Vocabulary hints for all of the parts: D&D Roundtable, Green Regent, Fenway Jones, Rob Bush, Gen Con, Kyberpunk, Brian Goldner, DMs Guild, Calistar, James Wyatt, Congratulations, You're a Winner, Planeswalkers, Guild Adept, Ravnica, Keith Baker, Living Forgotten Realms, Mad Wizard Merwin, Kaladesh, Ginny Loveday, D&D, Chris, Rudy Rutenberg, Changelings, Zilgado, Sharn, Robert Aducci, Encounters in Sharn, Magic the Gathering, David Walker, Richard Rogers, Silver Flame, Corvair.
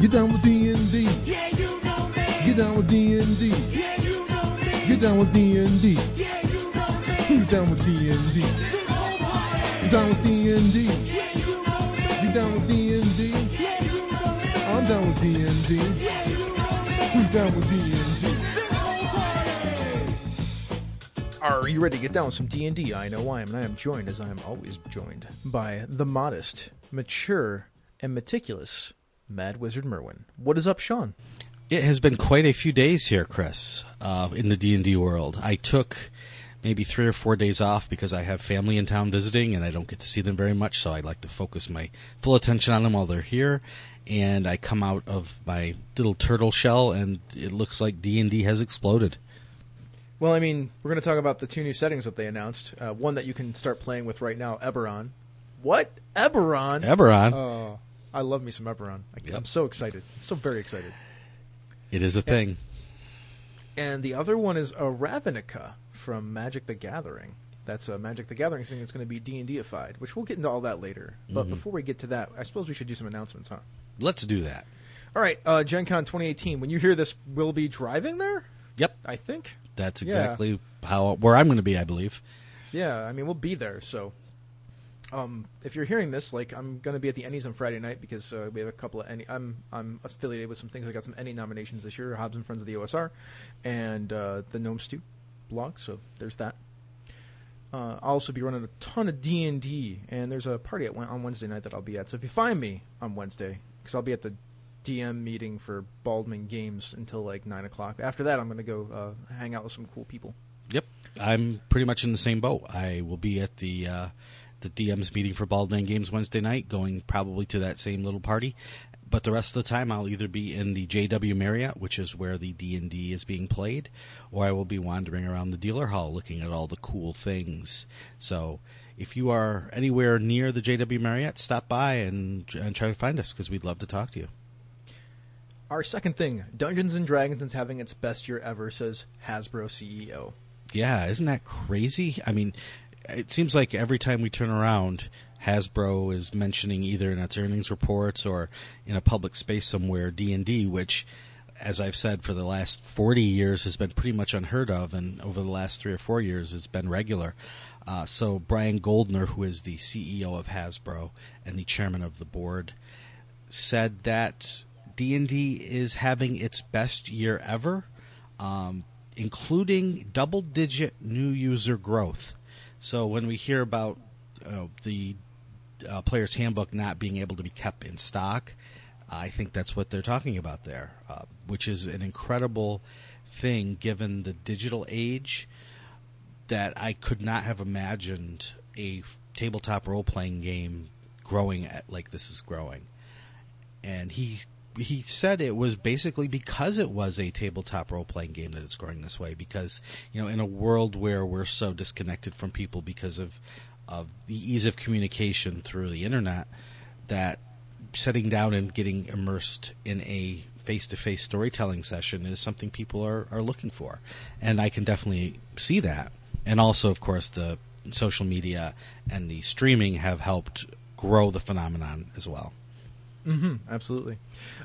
Get down with D&D. Yeah, you know me. Get down with D&D. Yeah, you know me. Get down with D&D. Yeah, you know me. Get down with D&D. Get down with D&D. Yeah, you know me. Get down with D&D. Yeah, you know me. I'm down with D&D. Yeah, you know me. Who's down with D&D? Are you ready to get down with some D&D? I know I am, and I am joined, as I am always joined, by the modest, mature, and meticulous Mad Wizard Merwin. What is up, Sean? It has been quite a few days here, Chris, in the D&D world. I took maybe 3 or 4 days off because I have family in town visiting, and I don't get to see them very much, so I like to focus my full attention on them while they're here. And I come out of my little turtle shell, and it looks like D&D has exploded. Well, I mean, we're going to talk about the 2 new settings that they announced. One that you can start playing with right now, Eberron. What? Eberron? Eberron. Oh. I love me some Eberron. Yep. I'm so excited. I'm so very excited. It is a thing. And the other one is a Ravnica from Magic the Gathering. That's a Magic the Gathering thing that's going to be D&D-ified, which we'll get into all that later. But before we get to that, I suppose we should do some announcements, huh? Let's do that. All right, Gen Con 2018. When you hear this, we'll be driving there? Yep. I think. That's exactly where I'm going to be, I believe. Yeah, I mean, we'll be there, so... if you're hearing this, like, I'm going to be at the Ennies on Friday night because we have a couple of Ennies. I'm affiliated with some things. I got some Ennie nominations this year, Hobbs and Friends of the OSR, and the Gnome Stew blog, so there's that. I'll also be running a ton of D&D, and there's a party on Wednesday night that I'll be at. So if you find me on Wednesday, because I'll be at the DM meeting for Baldwin Games until, like, 9 o'clock. After that, I'm going to go hang out with some cool people. Yep. I'm pretty much in the same boat. I will be at the DMs meeting for Baldwin Games Wednesday night, going probably to that same little party. But the rest of the time, I'll either be in the JW Marriott, which is where the D&D is being played, or I will be wandering around the dealer hall looking at all the cool things. So if you are anywhere near the JW Marriott, stop by and try to find us, because we'd love to talk to you. Our second thing, Dungeons & Dragons is having its best year ever, says Hasbro CEO. Yeah, isn't that crazy? I mean... it seems like every time we turn around, Hasbro is mentioning either in its earnings reports or in a public space somewhere, D&D, which, as I've said, for the last 40 years has been pretty much unheard of, and over the last 3 or 4 years it's been regular. So Brian Goldner, who is the CEO of Hasbro and the chairman of the board, said that D&D is having its best year ever, including double-digit new user growth. So when we hear about the Player's Handbook not being able to be kept in stock, I think that's what they're talking about there, which is an incredible thing given the digital age that I could not have imagined a tabletop role-playing game growing at like this is growing. And he said it was basically because it was a tabletop role-playing game that it's growing this way, because, you know, in a world where we're so disconnected from people because of the ease of communication through the internet, that sitting down and getting immersed in a face-to-face storytelling session is something people are looking for. And I can definitely see that. And also, of course, the social media and the streaming have helped grow the phenomenon as well. Mm-hmm, absolutely.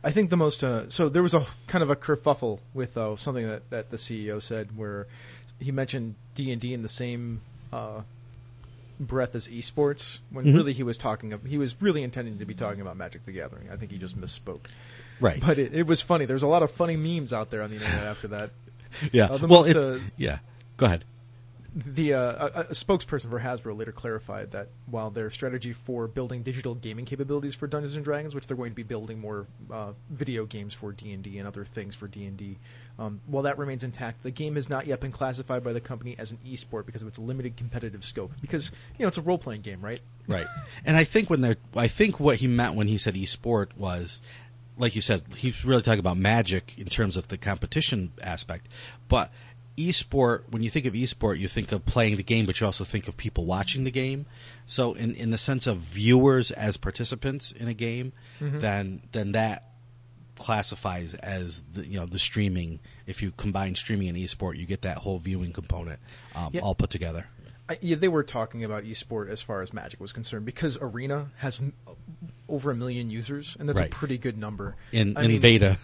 I think the most so there was a kind of a kerfuffle with something that the CEO said, where he mentioned D&D in the same breath as esports, when really he was really intending to be talking about Magic the Gathering. I think he just misspoke. Right. But it was funny. There's a lot of funny memes out there on the internet after that. Yeah. Go ahead. The a spokesperson for Hasbro later clarified that while their strategy for building digital gaming capabilities for Dungeons & Dragons, which they're going to be building more video games for D&D and other things for D&D, while that remains intact, the game has not yet been classified by the company as an esport because of its limited competitive scope. Because, you know, it's a role-playing game, right? Right. And I think what he meant when he said esport was, like you said, he's really talking about Magic in terms of the competition aspect, but... esport, when you think of esport, you think of playing the game, but you also think of people watching the game. So in the sense of viewers as participants in a game, then that classifies as the streaming. If you combine streaming and esport, you get that whole viewing component all put together. They were talking about esport as far as Magic was concerned, because Arena has over 1 million users, and that's a pretty good number. I mean, beta.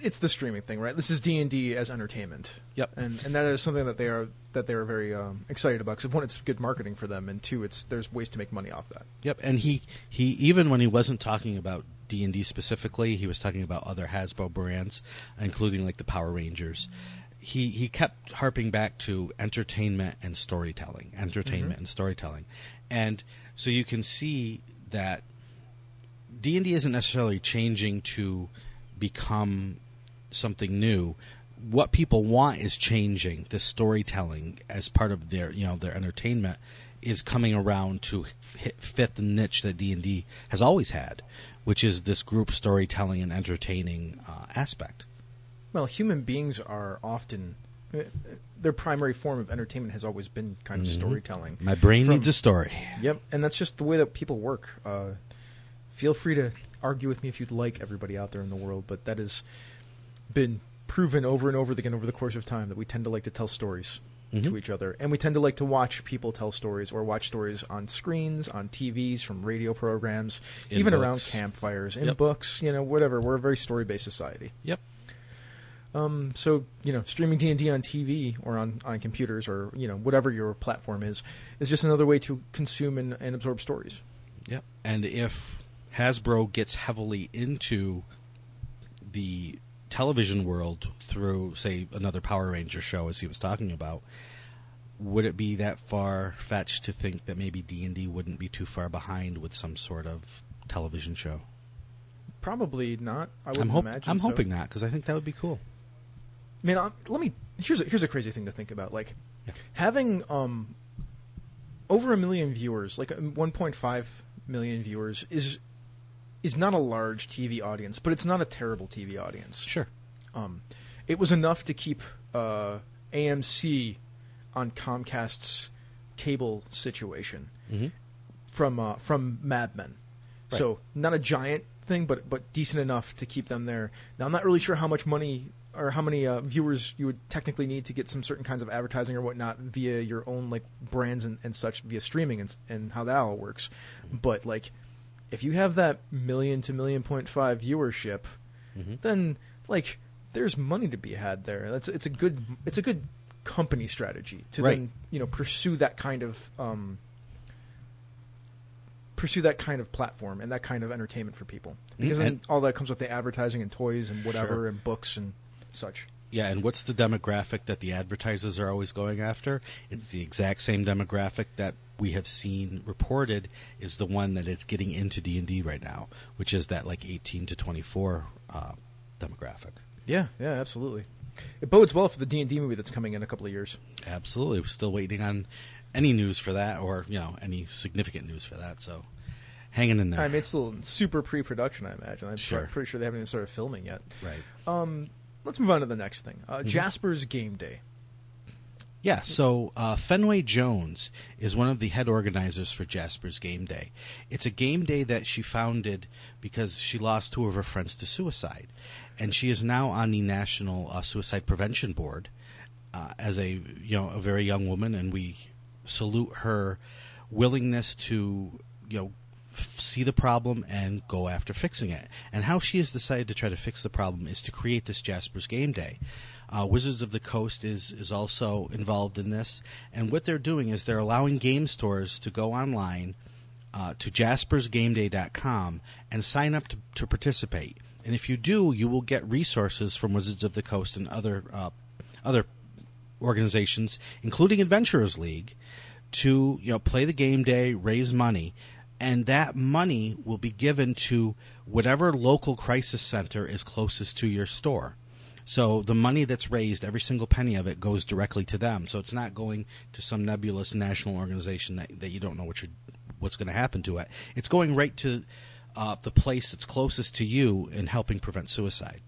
It's the streaming thing, right? This is D&D as entertainment. Yep. And that is something that they are very excited about, because one, it's good marketing for them, and two, there's ways to make money off that. Yep. And he even when he wasn't talking about D&D specifically, he was talking about other Hasbro brands, including like the Power Rangers. He kept harping back to entertainment and storytelling, and so you can see that D&D isn't necessarily changing to become something new. What people want is changing. The storytelling as part of their entertainment is coming around to fit the niche that D&D has always had, which is this group storytelling and entertaining aspect. Well, human beings are often their primary form of entertainment has always been kind of storytelling. My brain needs a story. Yep, and that's just the way that people work. Feel free to argue with me if you'd like, everybody out there in the world, but that has been proven over and over again over the course of time, that we tend to like to tell stories to each other, and we tend to like to watch people tell stories, or watch stories on screens, on TVs, from radio programs, even around campfires, in books, whatever. We're a very story-based society. Yep. So, streaming D&D on TV or on computers or, whatever your platform is just another way to consume and absorb stories. Yep. And if Hasbro gets heavily into the television world through, say, another Power Ranger show, as he was talking about, would it be that far-fetched to think that maybe D&D wouldn't be too far behind with some sort of television show? Probably not. I'm hoping not, because I think that would be cool. Man, here's a crazy thing to think about. Like, having over 1 million viewers, like 1.5 million viewers, is not a large TV audience, but it's not a terrible TV audience. Sure. It was enough to keep AMC on Comcast's cable situation from Mad Men. Right. So not a giant thing, but decent enough to keep them there. Now, I'm not really sure how much money or how many viewers you would technically need to get some certain kinds of advertising or whatnot via your own like brands and such via streaming and how that all works. But like, if you have that 1 to 1.5 million viewership, then like there's money to be had there. It's a good company strategy to then pursue that kind of platform and that kind of entertainment for people, because then all that comes with the advertising and toys and whatever and books and such. Yeah, and what's the demographic that the advertisers are always going after? It's the exact same demographic that we have seen reported is the one that is getting into D&D right now, which is that like 18 to 24 demographic. Yeah, absolutely. It bodes well for the D&D movie that's coming in a couple of years. Absolutely. We're still waiting on any news for that, or any significant news for that, so hanging in there. I mean, it's still super pre-production, I imagine. I'm pretty sure they haven't even started filming yet. Right. Let's move on to the next thing. Jasper's Game Day. Yeah, so Fenway Jones is one of the head organizers for Jasper's Game Day. It's a game day that she founded because she lost two of her friends to suicide. And she is now on the National Suicide Prevention Board as a very young woman. And we salute her willingness to, see the problem and go after fixing it. And how she has decided to try to fix the problem is to create this Jasper's Game Day. Wizards of the Coast is also involved in this. And what they're doing is they're allowing game stores to go online to jaspersgameday.com and sign up to participate. And if you do, you will get resources from Wizards of the Coast and other organizations, including Adventurers League, to play the game day, raise money. And that money will be given to whatever local crisis center is closest to your store. So the money that's raised, every single penny of it, goes directly to them. So it's not going to some nebulous national organization that you don't know what's going to happen to it. It's going right to the place that's closest to you in helping prevent suicide.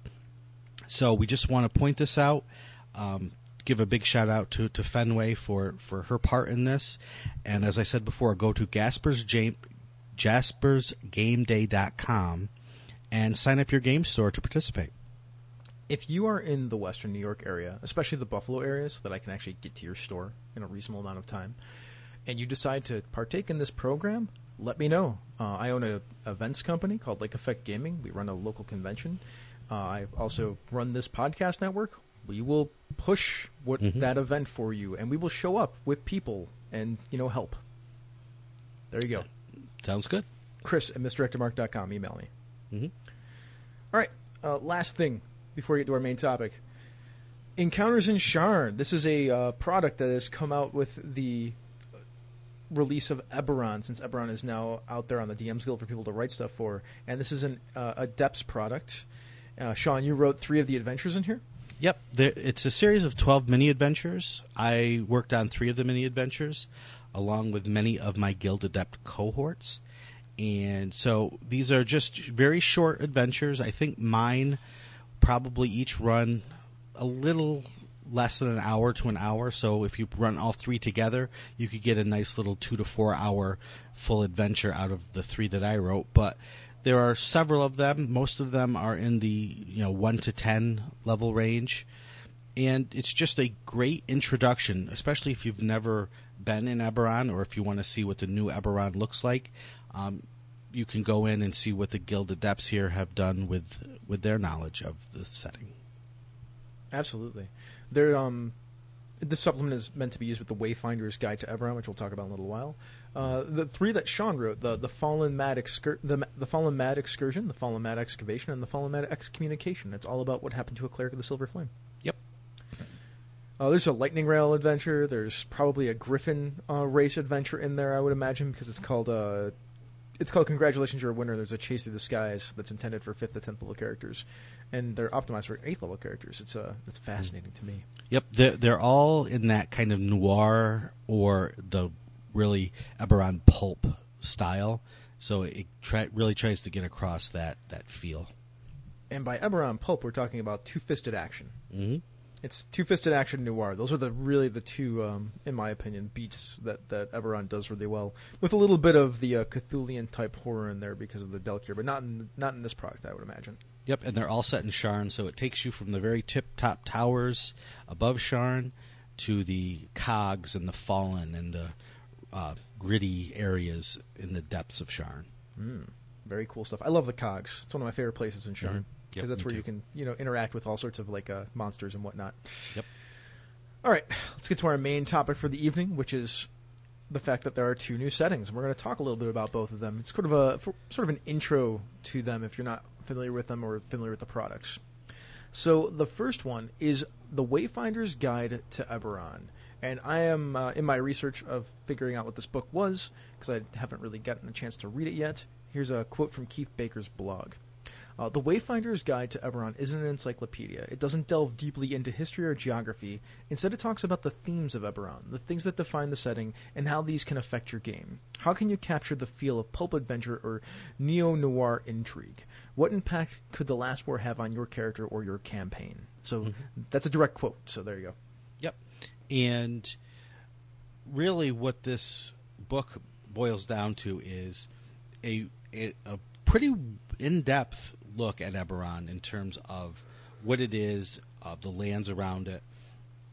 So we just want to point this out, give a big shout out to Fenway for her part in this. And as I said before, go to jaspersgameday.com and sign up your game store to participate. If you are in the Western New York area, especially the Buffalo area, so that I can actually get to your store in a reasonable amount of time, and you decide to partake in this program, let me know. I own an events company called Lake Effect Gaming. We run a local convention. I also run this podcast network. We will push what that event for you, and we will show up with people and, you know, help. There you go. Sounds good. Chris at misdirectedmark.com. Email me. All right. Last thing before we get to our main topic. Encounters in Sharn. This is a product that has come out with the release of Eberron, since Eberron is now out there on the DMs Guild for people to write stuff for. And this is an Adepts product. Sean, you wrote 3 of the adventures in here? Yep. It's a series of 12 mini-adventures. I worked on 3 of the mini-adventures, along with many of my Guild Adept cohorts. And so these are just very short adventures. I think mine probably each run a little less than an hour to an hour. So if you run all 3 together, you could get a nice little 2 to 4 hour full adventure out of the 3 that I wrote. But there are several of them. Most of them are in the 1 to 10 level range. And it's just a great introduction, especially if you've never been in Eberron or if you want to see what the new Eberron looks like. You can go in and see what the Guild Adepts here have done with their knowledge of the setting. Absolutely. This supplement is meant to be used with the Wayfinder's Guide to Eberron, which we'll talk about in a little while. The 3 that Sean wrote, the Fallen Mad Excursion, the Fallen Mad Excavation, and the Fallen Mad Excommunication. It's all about what happened to a Cleric of the Silver Flame. Yep. There's a Lightning Rail adventure. There's probably a Griffin race adventure in there, I would imagine, because it's called Congratulations, You're a Winner. There's a Chase Through the Skies that's intended for 5th to 10th level characters, and they're optimized for 8th level characters. It's fascinating to me. Yep, they're all in that kind of noir or the really Eberron pulp style, so it really tries to get across that feel. And by Eberron pulp, we're talking about two-fisted action. Mm-hmm. It's two-fisted action noir. Those are the two, in my opinion, beats that Eberron does really well, with a little bit of the Cthulian-type horror in there because of the Delcure, but not in this product, I would imagine. Yep, and they're all set in Sharn, so it takes you from the very tip-top towers above Sharn to the cogs and the fallen and the gritty areas in the depths of Sharn. Very cool stuff. I love the cogs. It's one of my favorite places in Sharn. Mm-hmm. Because that's where you can, interact with all sorts of monsters and whatnot. Yep. All right, let's get to our main topic for the evening, which is the fact that there are 2 new settings. We're going to talk a little bit about both of them. It's sort of an intro to them if you're not familiar with them or familiar with the products. So the first one is the Wayfinder's Guide to Eberron, and I am in my research of figuring out what this book was because I haven't really gotten a chance to read it yet. Here's a quote from Keith Baker's blog. The Wayfinder's Guide to Eberron isn't an encyclopedia. It doesn't delve deeply into history or geography. Instead, it talks about the themes of Eberron, the things that define the setting, and how these can affect your game. How can you capture the feel of pulp adventure or neo-noir intrigue? What impact could the last war have on your character or your campaign? So that's a direct quote, so there you go. Yep. And really what this book boils down to is a pretty in-depth look at Eberron in terms of what it is, the lands around it,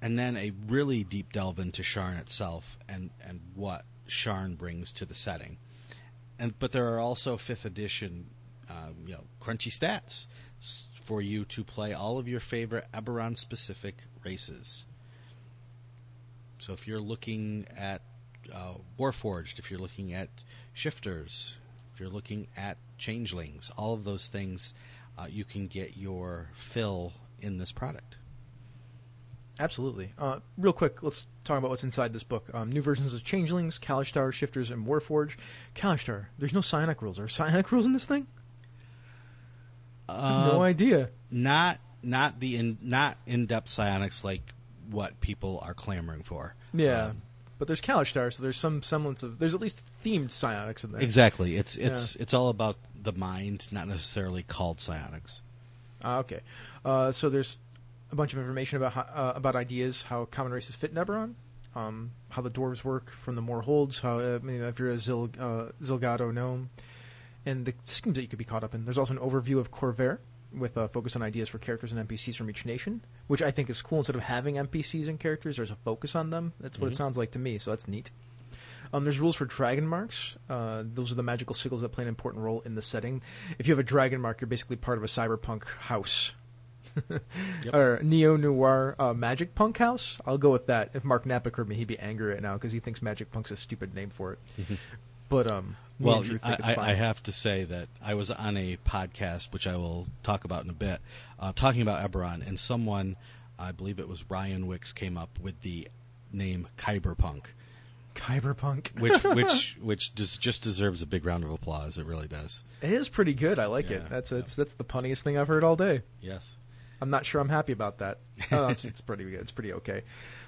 and then a really deep delve into Sharn itself and what Sharn brings to the setting. But there are also 5th edition crunchy stats for you to play all of your favorite Eberron-specific races. So if you're looking at Warforged, if you're looking at Shifters, if you're looking at Changelings, all of those things, you can get your fill in this product. Absolutely. Real quick, let's talk about what's inside this book. New versions of Changelings, Calistar, Shifters, and Warforged. Calistar, there's no psionic rules. Are psionic rules in this thing? I have no idea. Not in-depth psionics like what people are clamoring for. Yeah. But there's Calistar, so there's some semblance of... There's at least themed psionics in there. Exactly. It's all about the mind, not necessarily called psionics. Okay. So there's a bunch of information about ideas, how common races fit in Eberron, how the dwarves work from the Moorholds, how if you're a Zilgado gnome, and the schemes that you could be caught up in. There's also an overview of Corvair, with a focus on ideas for characters and NPCs from each nation, which I think is cool. Instead of having NPCs and characters, there's a focus on them. That's what it sounds like to me, so that's neat. There's rules for dragon marks. Those are the magical signals that play an important role in the setting. If you have a dragon mark, you're basically part of a cyberpunk house. Yep. Or neo-noir magic punk house. I'll go with that. If Mark Knappick heard me, he'd be angry right now because he thinks magic punk's a stupid name for it. But well, I have to say that I was on a podcast, which I will talk about in a bit, talking about Eberron, and someone, I believe it was Ryan Wicks, came up with the name Kyberpunk. Kyberpunk, which just deserves a big round of applause. It really does. It is pretty good. I like it. That's the punniest thing I've heard all day. Yes. I'm not sure I'm happy about that. It's pretty good. It's pretty okay.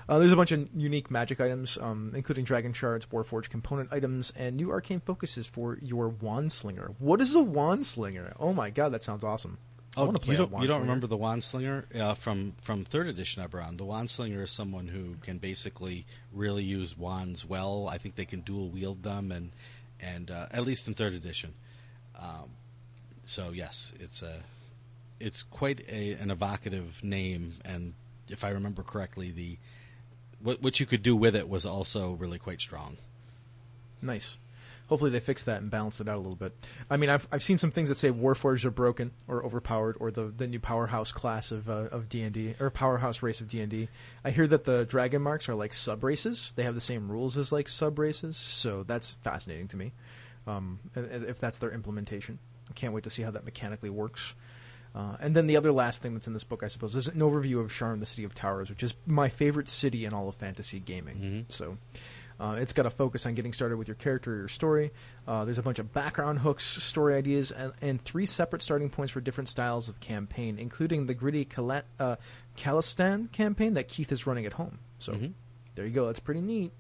There's a bunch of unique magic items, including dragon shards, Warforged component items, and new arcane focuses for your Wandslinger. What is a Wandslinger? Oh my god, that sounds awesome. Oh, I want to play a Wandslinger. You don't remember the Wandslinger from 3rd edition Eberron? The Wandslinger is someone who can basically really use wands well. I think they can dual wield them, and at least in 3rd edition. So yes, it's quite an evocative name, and if I remember correctly, the what you could do with it was also really quite strong. Nice. Hopefully they fix that and balance it out a little bit. I mean, I've seen some things that say Warforged are broken or overpowered, or the new powerhouse class of D&D, or powerhouse race of D&D. I hear that the dragon marks are like sub-races. They have the same rules as like sub-races, so that's fascinating to me, if that's their implementation. I can't wait to see how that mechanically works. And then the other last thing that's in this book, I suppose, is an overview of Sharn, the City of Towers, which is my favorite city in all of fantasy gaming. Mm-hmm. So... it's got a focus on getting started with your character or your story. There's a bunch of background hooks, story ideas, and 3 separate starting points for different styles of campaign, including the gritty Calistar campaign that Keith is running at home. So There you go. That's pretty neat.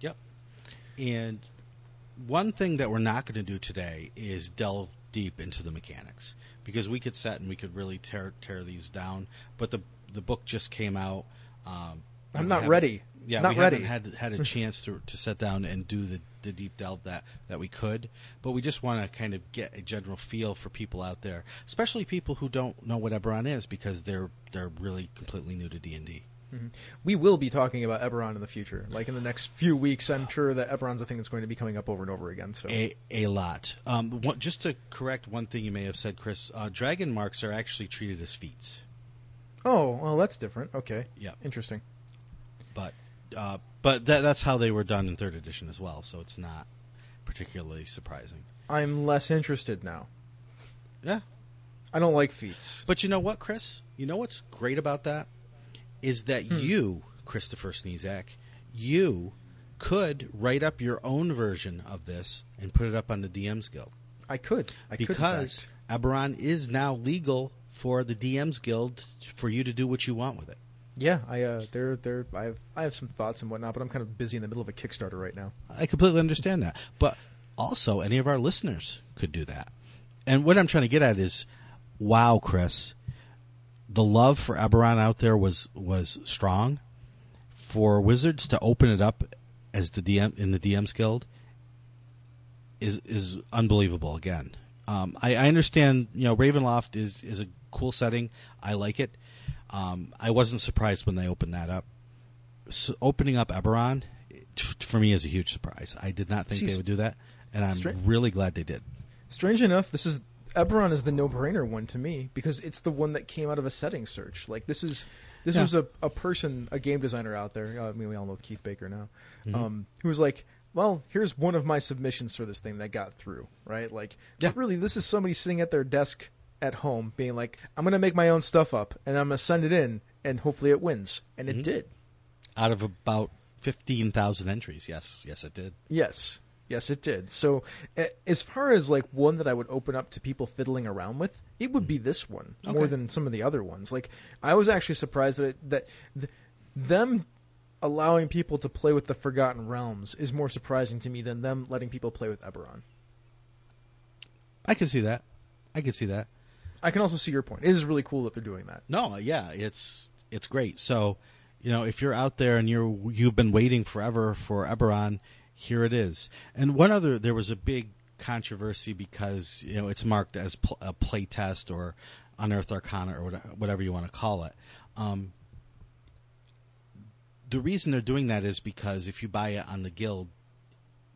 Yep. And one thing that we're not going to do today is delve deep into the mechanics, because we could set and we could really tear these down. But the book just came out. I'm not ready. Yeah, not we ready. Haven't had a chance to sit down and do the deep delve that we could, but we just want to kind of get a general feel for people out there, especially people who don't know what Eberron is, because they're really completely new to D&D. Mm-hmm. We will be talking about Eberron in the future, like in the next few weeks. I'm sure that Eberron's a thing that's going to be coming up over and over again. So a lot. Just to correct one thing you may have said, Chris, dragon marks are actually treated as feats. Oh, well, that's different. Okay. Yeah. Interesting. But that's how they were done in 3rd edition as well, so it's not particularly surprising. I'm less interested now. Yeah. I don't like feats. But you know what, Chris? You know what's great about that? Is that you, Christopher Sneezak, you could write up your own version of this and put it up on the DMs Guild. I could. Because Eberron is now legal for the DMs Guild for you to do what you want with it. Yeah, I have some thoughts and whatnot, but I'm kind of busy in the middle of a Kickstarter right now. I completely understand that, but also any of our listeners could do that. And what I'm trying to get at is, wow, Chris, the love for Eberron out there was strong. For Wizards to open it up as the DM in the DMs Guild is unbelievable. Again, I understand. You know, Ravenloft is a cool setting. I like it. I wasn't surprised when they opened that up. So opening up Eberron, for me, is a huge surprise. I did not think they would do that, and I'm really glad they did. Strange enough, Eberron is the no-brainer one to me, because it's the one that came out of a setting search. Like, this was a game designer out there. I mean, we all know Keith Baker now, who was like, well, here's one of my submissions for this thing that got through, right? Like, but really, this is somebody sitting at their desk at home being like, I'm going to make my own stuff up and I'm going to send it in and hopefully it wins. And it did. Out of about 15,000 entries. Yes, it did. Yes, it did. So as far as like one that I would open up to people fiddling around with, it would be this one more than some of the other ones. Like, I was actually surprised that them allowing people to play with the Forgotten Realms is more surprising to me than them letting people play with Eberron. I can see that. I can also see your point. It is really cool that they're doing that. No, yeah, it's great. So, you know, if you're out there and you've been waiting forever for Eberron, here it is. And there was a big controversy because, you know, it's marked as a playtest or Unearthed Arcana or whatever you want to call it. The reason they're doing that is because if you buy it on the Guild,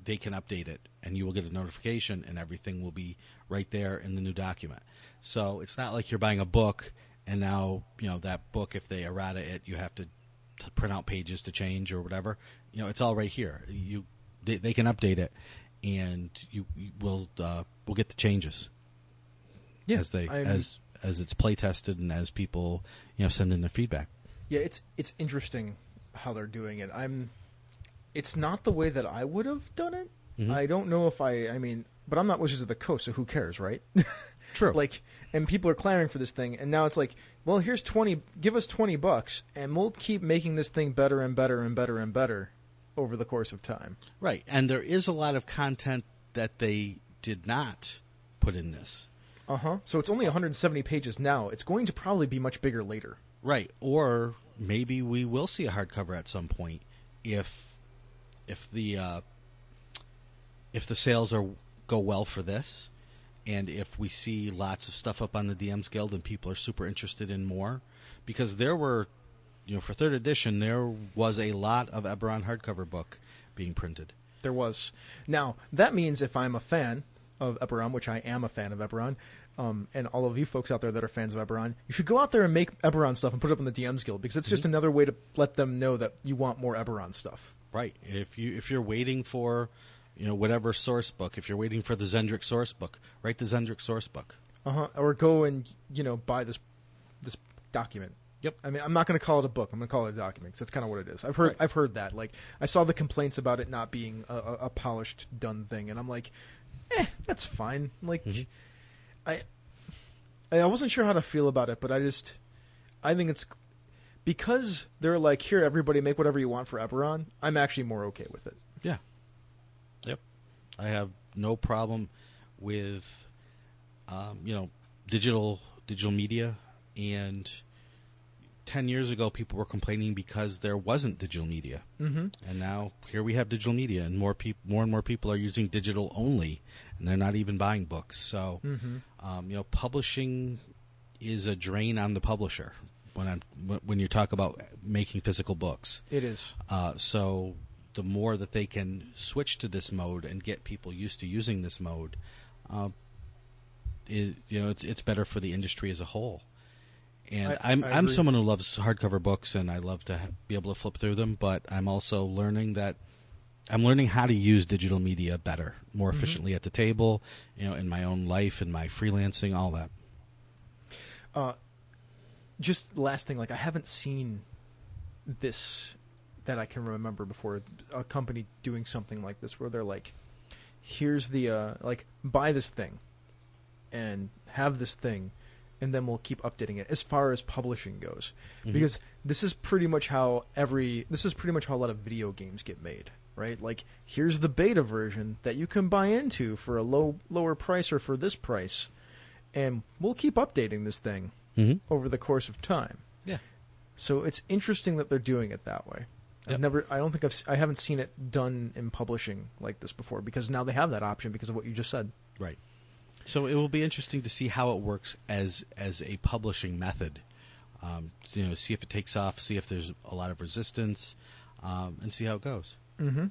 they can update it, and you will get a notification, and everything will be right there in the new document. So it's not like you're buying a book, and now, you know, that book, if they errata it, you have to print out pages to change or whatever. You know, it's all right here. They can update it, and you will get the changes. Yeah, as it's play tested and as people, you know, send in their feedback. Yeah, it's interesting how they're doing it. It's not the way that I would have done it. Mm-hmm. I don't know if I mean, but I'm not Wizards of the Coast, so who cares, right? True. And people are clamoring for this thing, and now it's like, well, here's 20, give us $20, and we'll keep making this thing better and better and better and better over the course of time. Right, and there is a lot of content that they did not put in this. Uh-huh. So it's only 170 pages now. It's going to probably be much bigger later. Right, or maybe we will see a hardcover at some point if the sales go well for this, and if we see lots of stuff up on the DMs Guild and people are super interested in more, because there were, you know, for third edition there was a lot of Eberron hardcover book being printed. There was. Now that means if I'm a fan of Eberron, which I am a fan of Eberron, and all of you folks out there that are fans of Eberron, you should go out there and make Eberron stuff and put it up in the DMs Guild, because it's just another way to let them know that you want more Eberron stuff. Right. If you're waiting for, you know, whatever source book, if you're waiting for the Zendrick source book, write the Zendrick source book. Uh-huh. Or go and, you know, buy this document. Yep. I mean, I'm not going to call it a book. I'm going to call it a document, because that's kind of what it is. I've heard that. Like, I saw the complaints about it not being a polished, done thing, and I'm like, that's fine. Like, mm-hmm. I wasn't sure how to feel about it, but I think it's, because they're like, here, everybody make whatever you want for Eberron, I'm actually more okay with it. Yeah. Yep. I have no problem with, you know, digital media. And 10 years ago, people were complaining because there wasn't digital media. Mm-hmm. And now here we have digital media, and more and more people are using digital only, and they're not even buying books. So, mm-hmm. You know, publishing is a drain on the publisher. When you talk about making physical books, it is. So the more that they can switch to this mode and get people used to using this mode, it's better for the industry as a whole. And I'm someone who loves hardcover books, and I love to be able to flip through them. But I'm also learning that I'm learning how to use digital media better, more efficiently at the table, you know, in my own life, in my freelancing, all that. Just last thing, like, I haven't seen this that I can remember before, a company doing something like this where they're like, here's the, like, buy this thing and have this thing, and then we'll keep updating it as far as publishing goes. Mm-hmm. Because this is pretty much how a lot of video games get made, right? Like, here's the beta version that you can buy into for a lower price or for this price, and we'll keep updating this thing. Mm-hmm. Over the course of time. Yeah. So it's interesting that they're doing it that way. Yep. I haven't seen it done in publishing like this before, because now they have that option because of what you just said. Right. So it will be interesting to see how it works as a publishing method. You know, see if it takes off, see if there's a lot of resistance, and see how it goes. Mm-hmm.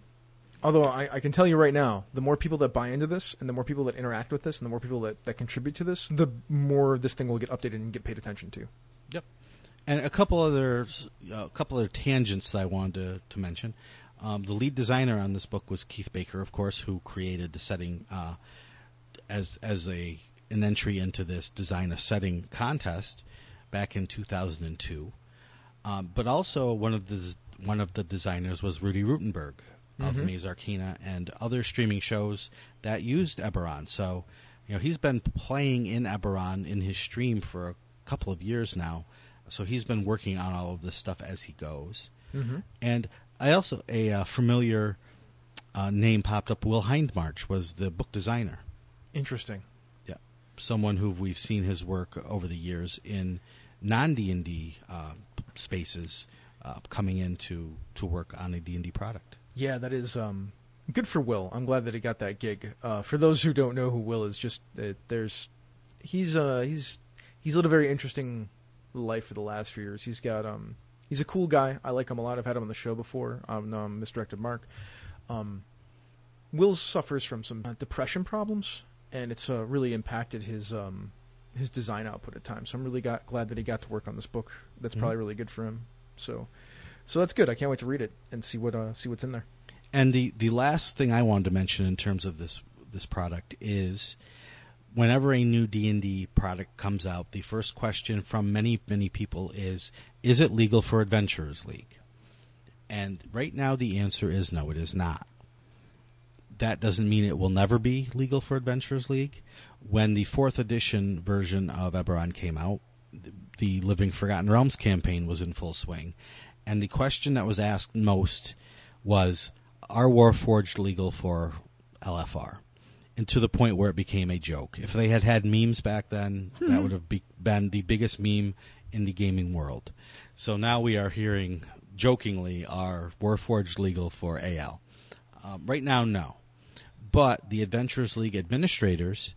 Although I can tell you right now, the more people that buy into this, and the more people that interact with this, and the more people that contribute to this, the more this thing will get updated and get paid attention to. Yep. And a couple other tangents that I wanted to mention. The lead designer on this book was Keith Baker, of course, who created the setting as an entry into this Design a Setting contest back in 2002. But also one of the designers was Rudy Rutenberg, of Maze Arcana and other streaming shows that used Eberron. So, you know, he's been playing in Eberron in his stream for a couple of years now. So he's been working on all of this stuff as he goes. Mm-hmm. And I also, a familiar name popped up. Will Hindmarch was the book designer. Interesting. Yeah. Someone who we've seen his work over the years in non-D&D spaces coming in to work on a D&D product. Yeah, that is good for Will. I'm glad that he got that gig. For those who don't know who Will is, just he's led a very interesting life for the last few years. He's got he's a cool guy. I like him a lot. I've had him on the show before on Misdirected Mark. Will suffers from some depression problems, and it's really impacted his design output at times. So I'm really glad that he got to work on this book. That's probably really good for him. So that's good. I can't wait to read it and see what's in there. And the last thing I wanted to mention in terms of this product is, whenever a new D&D product comes out, the first question from many, many people is it legal for Adventurers League? And right now the answer is no, it is not. That doesn't mean it will never be legal for Adventurers League. When the 4th edition version of Eberron came out, the Living Forgotten Realms campaign was in full swing. And the question that was asked most was, are Warforged legal for LFR? And to the point where it became a joke. If they had memes back then, that would have been the biggest meme in the gaming world. So now we are hearing, jokingly, are Warforged legal for AL? Right now, no. But the Adventurers League administrators,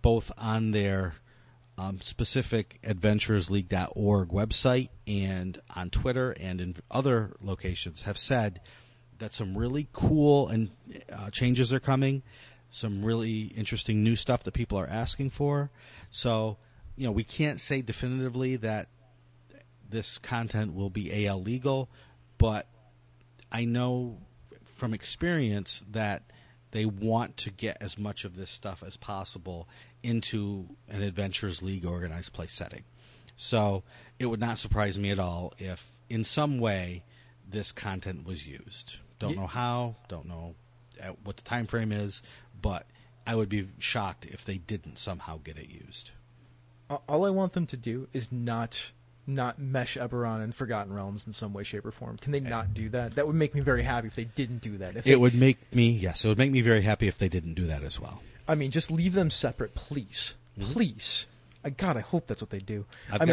both on their specific AdventurersLeague.org website and on Twitter and in other locations, have said that some really cool changes are coming, some really interesting new stuff that people are asking for. So, we can't say definitively that this content will be AL legal, but I know from experience that they want to get as much of this stuff as possible into an Adventurers League organized play setting. So it would not surprise me at all if in some way this content was used. Don't know how, don't know what the time frame is, but I would be shocked if they didn't somehow get it used. All I want them to do is not mesh Eberron and Forgotten Realms in some way, shape, or form. Can they not do that? That would make me very happy if they didn't do that. It would make me very happy if they didn't do that as well. I mean, just leave them separate, please. Mm-hmm. Please. God, I hope that's what they do. I've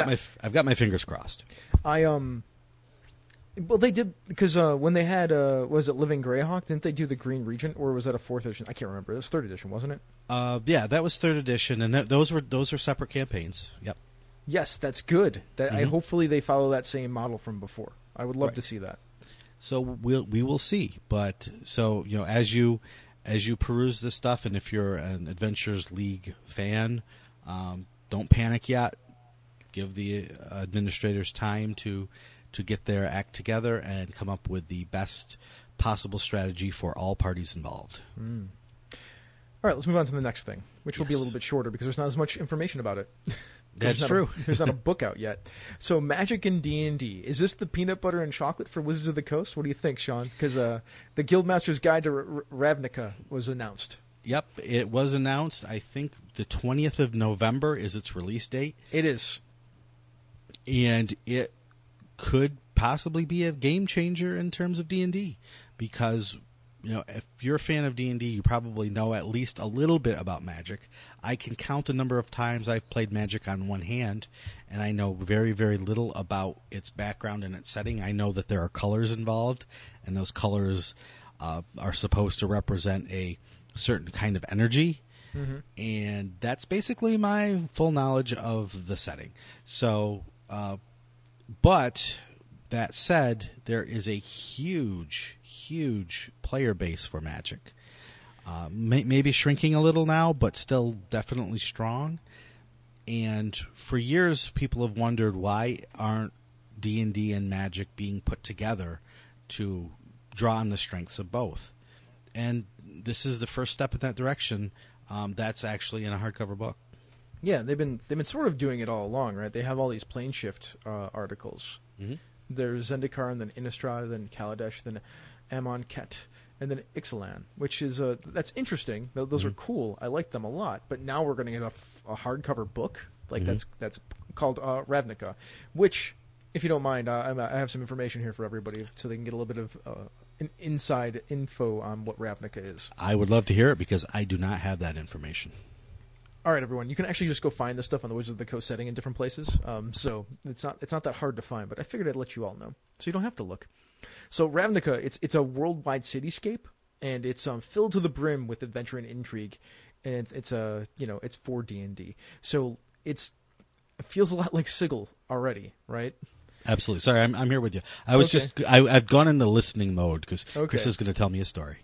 got my fingers crossed. Well, they did, because when they had, was it Living Greyhawk? Didn't they do the Green Regent, or was that a 4th edition? I can't remember. It was 3rd edition, wasn't it? Yeah, that was 3rd edition, and those are separate campaigns. Yep. Yes, that's good. Hopefully they follow that same model from before. I would love to see that. So we will see. But so as you peruse this stuff, and if you're an Adventures League fan, don't panic yet. Give the administrators time to get their act together and come up with the best possible strategy for all parties involved. Mm. All right, let's move on to the next thing, which will be a little bit shorter because there's not as much information about it. That's true. There's not a book out yet. So Magic and D&D. Is this the peanut butter and chocolate for Wizards of the Coast? What do you think, Sean? Because the Guildmaster's Guide to Ravnica was announced. Yep, it was announced. I think the 20th of November is its release date. It is. And it could possibly be a game changer in terms of D&D, because if you're a fan of D&D, you probably know at least a little bit about Magic. I can count the number of times I've played Magic on one hand, and I know very, very little about its background and its setting. I know that there are colors involved, and those colors are supposed to represent a certain kind of energy, and that's basically my full knowledge of the setting. So but that said, there is a huge, huge player base for Magic. Maybe shrinking a little now, but still definitely strong. And for years, people have wondered, why aren't D&D and Magic being put together to draw on the strengths of both? And this is the first step in that direction. That's actually in a hardcover book. Yeah, they've been sort of doing it all along, right? They have all these plane shift articles. Mm-hmm. There's Zendikar, and then Innistrad, then Kaladesh, then Amonkhet, and then Ixalan, which is that's interesting. Those are cool. I like them a lot. But now we're going to get a hardcover book that's called Ravnica, which, if you don't mind, I have some information here for everybody so they can get a little bit of an inside info on what Ravnica is. I would love to hear it because I do not have that information. All right, everyone, you can actually just go find this stuff on the Wizards of the Coast setting in different places. So it's not that hard to find, but I figured I'd let you all know so you don't have to look. So Ravnica, it's a worldwide cityscape, and it's filled to the brim with adventure and intrigue, and it's for D&D. So it feels a lot like Sigil already, right? Absolutely. Sorry, I'm here with you. I was I've gone into listening mode because Chris is going to tell me a story.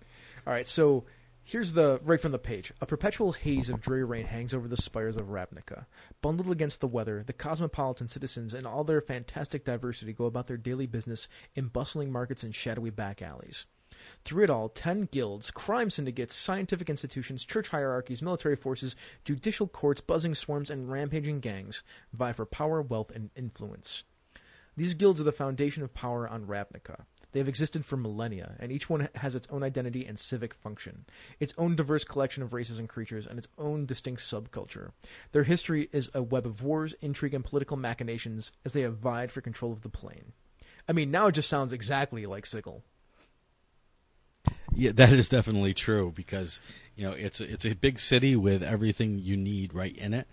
All right, so Here's the right from the page. A perpetual haze of dreary rain hangs over the spires of Ravnica. Bundled against the weather, the cosmopolitan citizens and all their fantastic diversity go about their daily business in bustling markets and shadowy back alleys. Through it all, 10 guilds, crime syndicates, scientific institutions, church hierarchies, military forces, judicial courts, buzzing swarms, and rampaging gangs vie for power, wealth, and influence. These guilds are the foundation of power on Ravnica. They have existed for millennia, and each one has its own identity and civic function, its own diverse collection of races and creatures, and its own distinct subculture. Their history is a web of wars, intrigue, and political machinations as they have vied for control of the plane. I mean, now it just sounds exactly like Sigil. Yeah, that is definitely true because, you know, it's a big city with everything you need right in it,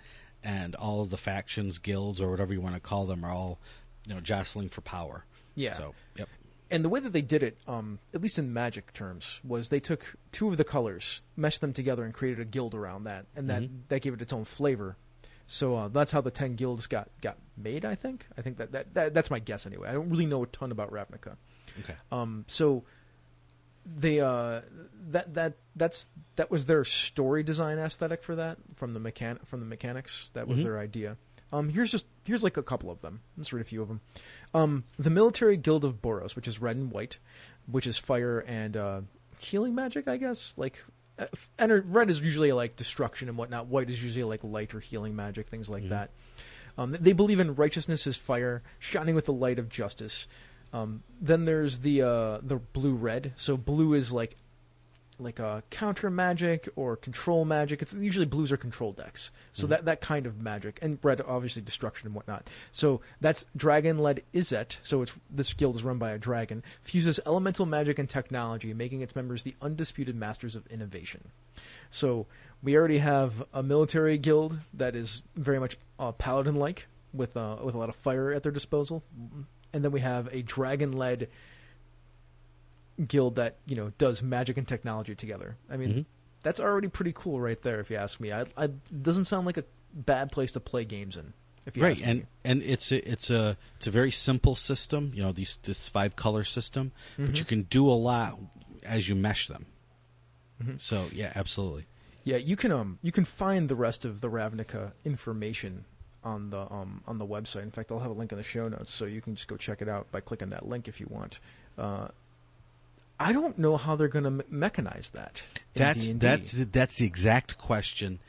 and all of the factions, guilds, or whatever you want to call them, are all, you know, jostling for power. Yeah. So, yep. And the way that they did it, at least in Magic terms, was they took two of the colors, meshed them together, and created a guild around that, and that gave it its own flavor. So that's how the 10 guilds got made. I think that's my guess anyway. I don't really know a ton about Ravnica. Okay. So. They that was their story design aesthetic for that from the mechanics. That was their idea. Here's like a couple of them. Let's read a few of them. The Military Guild of Boros, which is red and white, which is fire and healing magic, I guess. Like, and red is usually like destruction and whatnot. White is usually like light or healing magic, things like that. They believe in righteousness as fire, shining with the light of justice. Then there's the blue-red. So blue is like a counter magic or control magic. It's usually blues are control decks. So that kind of magic, and red obviously destruction and whatnot. So that's dragon-led Izzet. So this guild is run by a dragon. Fuses elemental magic and technology, making its members the undisputed masters of innovation. So we already have a military guild that is very much paladin-like with a lot of fire at their disposal. And then we have a dragon-led guild that, you know, does magic and technology together. I mean, that's already pretty cool right there, if you ask me. It doesn't sound like a bad place to play games in, if you ask me. Right, and it's a very simple system, you know, this five-color system. But you can do a lot as you mesh them. So, yeah, absolutely. Yeah, you can find the rest of the Ravnica information on the website. In fact, I'll have a link in the show notes, so you can just go check it out by clicking that link if you want. I don't know how they're going to mechanize that. That's the exact question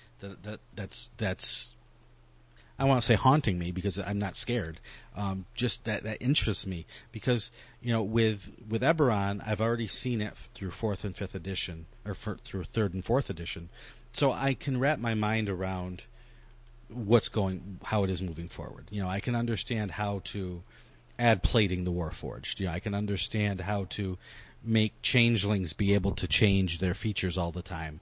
that's I want to say haunting me because I'm not scared. Just that interests me because, you know, with Eberron, I've already seen it through 4th and 5th edition through 3rd and 4th edition. So I can wrap my mind around how it is moving forward. You know, I can understand how to add plating to Warforged. You know, I can understand how to make Changelings be able to change their features all the time,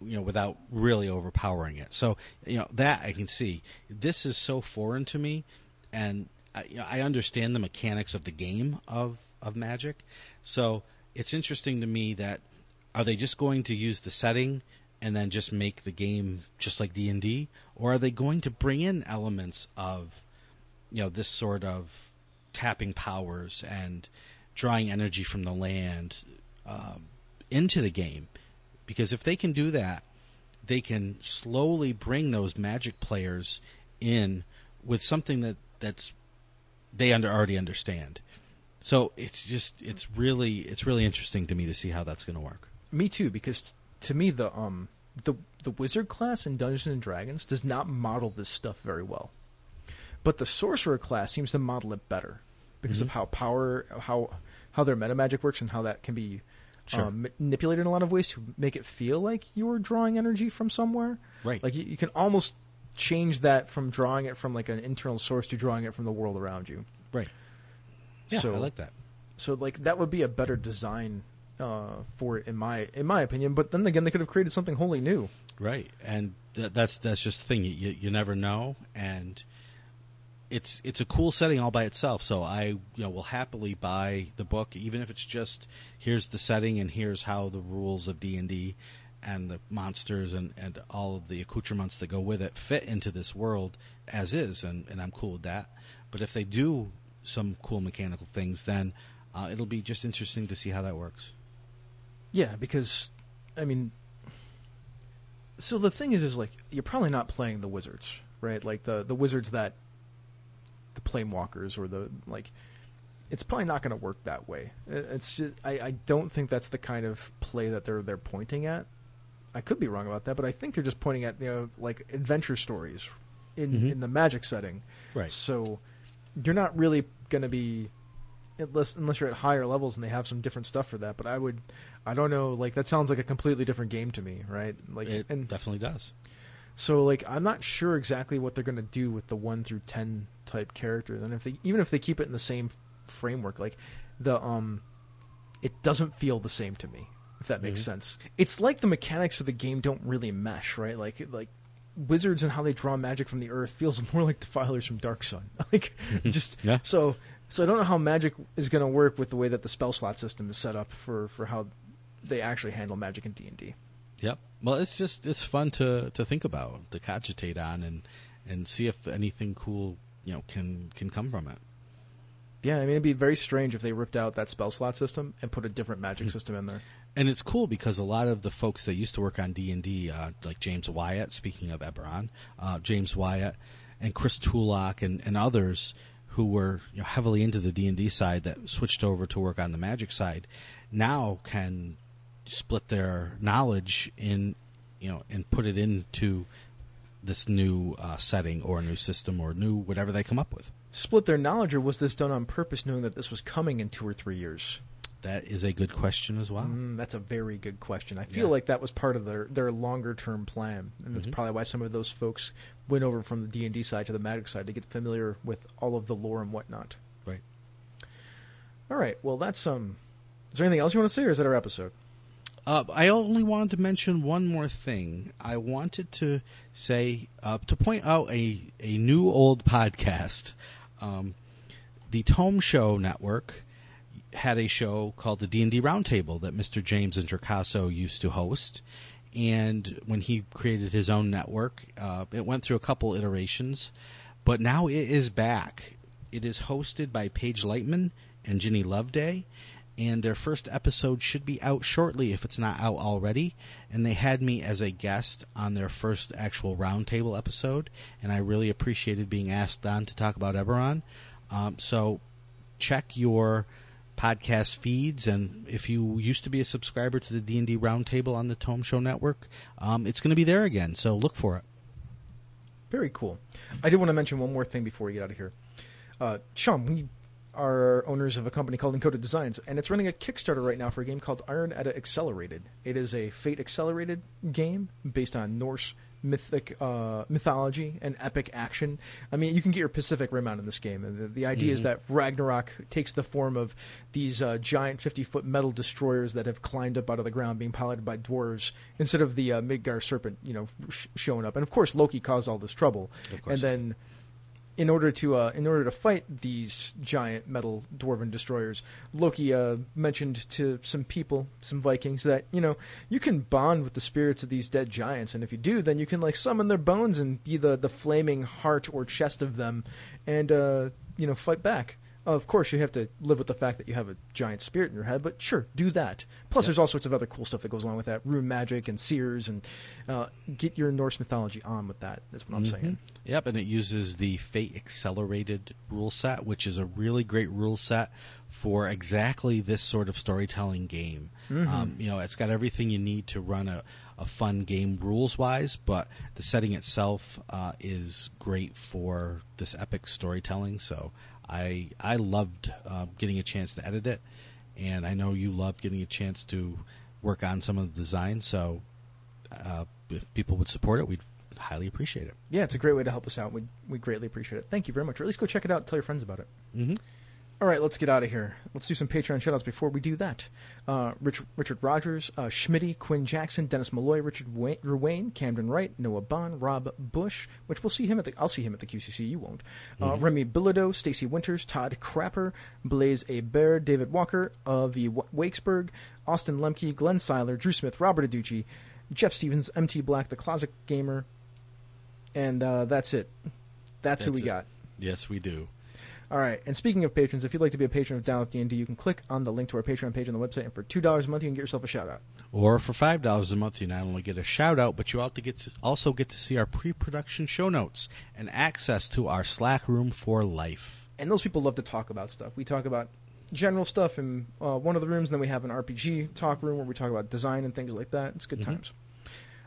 you know, without really overpowering it. So, you know, that I can see. This is so foreign to me, and I understand the mechanics of the game of Magic. So it's interesting to me that are they just going to use the setting and then just make the game just like D&D, or are they going to bring in elements of, you know, this sort of tapping powers and drawing energy from the land into the game? Because if they can do that, they can slowly bring those Magic players in with something that's they already understand. So it's really interesting to me to see how that's going to work. Me too, because to me the wizard class in Dungeons and Dragons does not model this stuff very well, but the sorcerer class seems to model it better because of how their metamagic works and how that can be manipulated in a lot of ways to make it feel like you're drawing energy from somewhere. Right, like you can almost change that from drawing it from like an internal source to drawing it from the world around you. Right. Yeah, so I like that. So like that would be a better design for it in my opinion, but then again, they could have created something wholly new. Right, and that's just the thing. You never know, and it's a cool setting all by itself. So I will happily buy the book, even if it's just here's the setting and here's how the rules of D&D and the monsters and all of the accoutrements that go with it fit into this world as is, and I'm cool with that. But if they do some cool mechanical things, then it'll be just interesting to see how that works. Yeah, because I mean, so the thing is like, you're probably not playing the wizards, right? Like the wizards that the planeswalkers or the, like, it's probably not going to work that way. It's just, I don't think that's the kind of play that they're pointing at. I could be wrong about that, but I think they're just pointing at, you know, like adventure stories in the Magic setting. Right. So you're not really going to be, unless you're at higher levels and they have some different stuff for that. But I don't know, like that sounds like a completely different game to me, right? Like it definitely does. So like, I'm not sure exactly what they're going to do with the 1 through 10 type characters, and even if they keep it in the same framework, like the it doesn't feel the same to me, if that makes sense. It's like the mechanics of the game don't really mesh, right? Like wizards and how they draw magic from the earth feels more like Defilers from Dark Sun. Like just yeah. So I don't know how Magic is going to work with the way that the spell slot system is set up for how they actually handle Magic in D&D. Yep. Well, it's just fun to think about, to cogitate on, and see if anything cool, you know, can come from it. Yeah, I mean, it'd be very strange if they ripped out that spell slot system and put a different Magic system in there. And it's cool because a lot of the folks that used to work on D&D, like James Wyatt, speaking of Eberron, James Wyatt and Chris Tullock and others who were, you know, heavily into the D&D side that switched over to work on the Magic side, now can split their knowledge in, you know, and put it into this new setting or a new system or new whatever they come up with. Split their knowledge, or was this done on purpose knowing that this was coming in 2 or 3 years? That is a good question as well. That's a very good question. I feel like that was part of their longer-term plan, and that's probably why some of those folks went over from the D&D side to the Magic side, to get familiar with all of the lore and whatnot. Right. All right. Well, that's is there anything else you want to say, or is that our episode? I only wanted to mention one more thing. I wanted to say, to point out a new old podcast. The Tome Show Network had a show called the D&D Roundtable that Mr. James Intricasso used to host. And when he created his own network, it went through a couple iterations. But now it is back. It is hosted by Paige Lightman and Ginny Loveday. And their first episode should be out shortly if it's not out already. And they had me as a guest on their first actual roundtable episode, and I really appreciated being asked on to talk about Eberron. So check your podcast feeds, and if you used to be a subscriber to the D&D Roundtable on the Tome Show Network, it's going to be there again, so look for it. Very cool. I did want to mention one more thing before we get out of here. Sean, we are owners of a company called Encoded Designs, and it's running a Kickstarter right now for a game called Iron Edda Accelerated. It is a Fate Accelerated game based on Norse mythology and epic action. I mean, you can get your Pacific Rim out in this game, and the idea is that Ragnarok takes the form of these giant 50-foot metal destroyers that have climbed up out of the ground, being piloted by dwarves, instead of the Midgar serpent, you know, showing up. And of course, Loki caused all this trouble, and then in order to fight these giant metal dwarven destroyers, Loki mentioned to some people, some Vikings, that, you know, you can bond with the spirits of these dead giants, and if you do, then you can, like, summon their bones and be the flaming heart or chest of them, and you know, fight back. Of course, you have to live with the fact that you have a giant spirit in your head, but sure, do that. Plus, there's all sorts of other cool stuff that goes along with that, rune magic and seers, and get your Norse mythology on with that. That's what I'm saying. Yep, and it uses the Fate Accelerated rule set, which is a really great rule set for exactly this sort of storytelling game. You know, it's got everything you need to run a fun game rules-wise, but the setting itself is great for this epic storytelling, so I loved getting a chance to edit it, and I know you loved getting a chance to work on some of the design, so if people would support it, we'd highly appreciate it. Yeah, it's a great way to help us out. We greatly appreciate it. Thank you very much. Or at least go check it out and tell your friends about it. All right, let's get out of here. Let's do some Patreon shoutouts before we do that. Richard Rogers, Schmitty, Quinn Jackson, Dennis Malloy, Richard Ruane, Camden Wright, Noah Bond, Rob Bush, which we'll see him at the. I'll see him at the QCC. You won't. Remy Bilodeau, Stacy Winters, Todd Crapper, Blaze Abear, David Walker, V. Wakesburg, Austin Lemke, Glenn Seiler, Drew Smith, Robert Aducci, Jeff Stevens, MT Black, the Closet Gamer, and that's it. That's who we got. Yes, we do. All right, and speaking of patrons, if you'd like to be a patron of Down with D&D, you can click on the link to our Patreon page on the website, and for $2 a month, you can get yourself a shout-out. Or for $5 a month, you not only get a shout-out, but you also get to see our pre-production show notes and access to our Slack room for life. And those people love to talk about stuff. We talk about general stuff in one of the rooms, and then we have an RPG talk room where we talk about design and things like that. It's good times.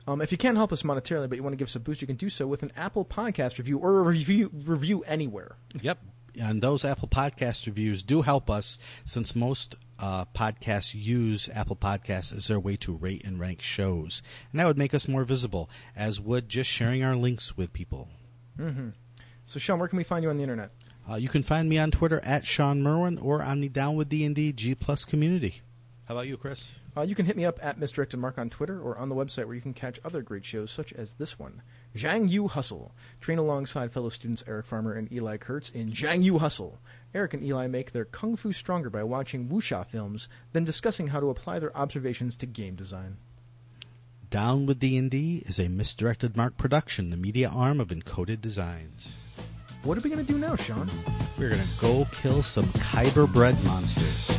If you can't help us monetarily, but you want to give us a boost, you can do so with an Apple Podcast review or a review anywhere. Yep. And those Apple Podcast reviews do help us, since most podcasts use Apple Podcasts as their way to rate and rank shows. And that would make us more visible, as would just sharing our links with people. Mm-hmm. So, Sean, where can we find you on the Internet? You can find me on Twitter at Sean Merwin or on the Down with D&D G+ community. How about you, Chris? You can hit me up at MisdirectedMark on Twitter or on the website, where you can catch other great shows such as this one, Zhang Yu Hustle. Train alongside fellow students Eric Farmer and Eli Kurtz in Zhang Yu Hustle. Eric and Eli make their kung fu stronger by watching wuxia films, then discussing how to apply their observations to game design. Down with D&D is a Misdirected Mark production, the media arm of Encoded Designs. What are we going to do now, Sean? We're going to go kill some Kyber bread monsters.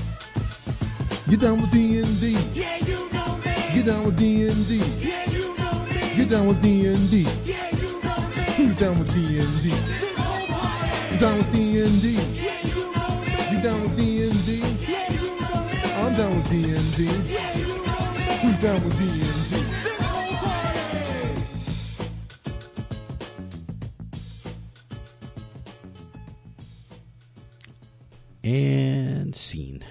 Get down with D&D. Yeah, you know me. Get down with D&D. Yeah, you know me. Get down with D&D. Yeah, you know me. Who's down with D&D? This whole party. Get down with D&D. Yeah, you know me. Get down with D&D. Yeah, you know me. I'm down with D&D. Yeah, you know me. Who's down with D&D? This whole party. And scene.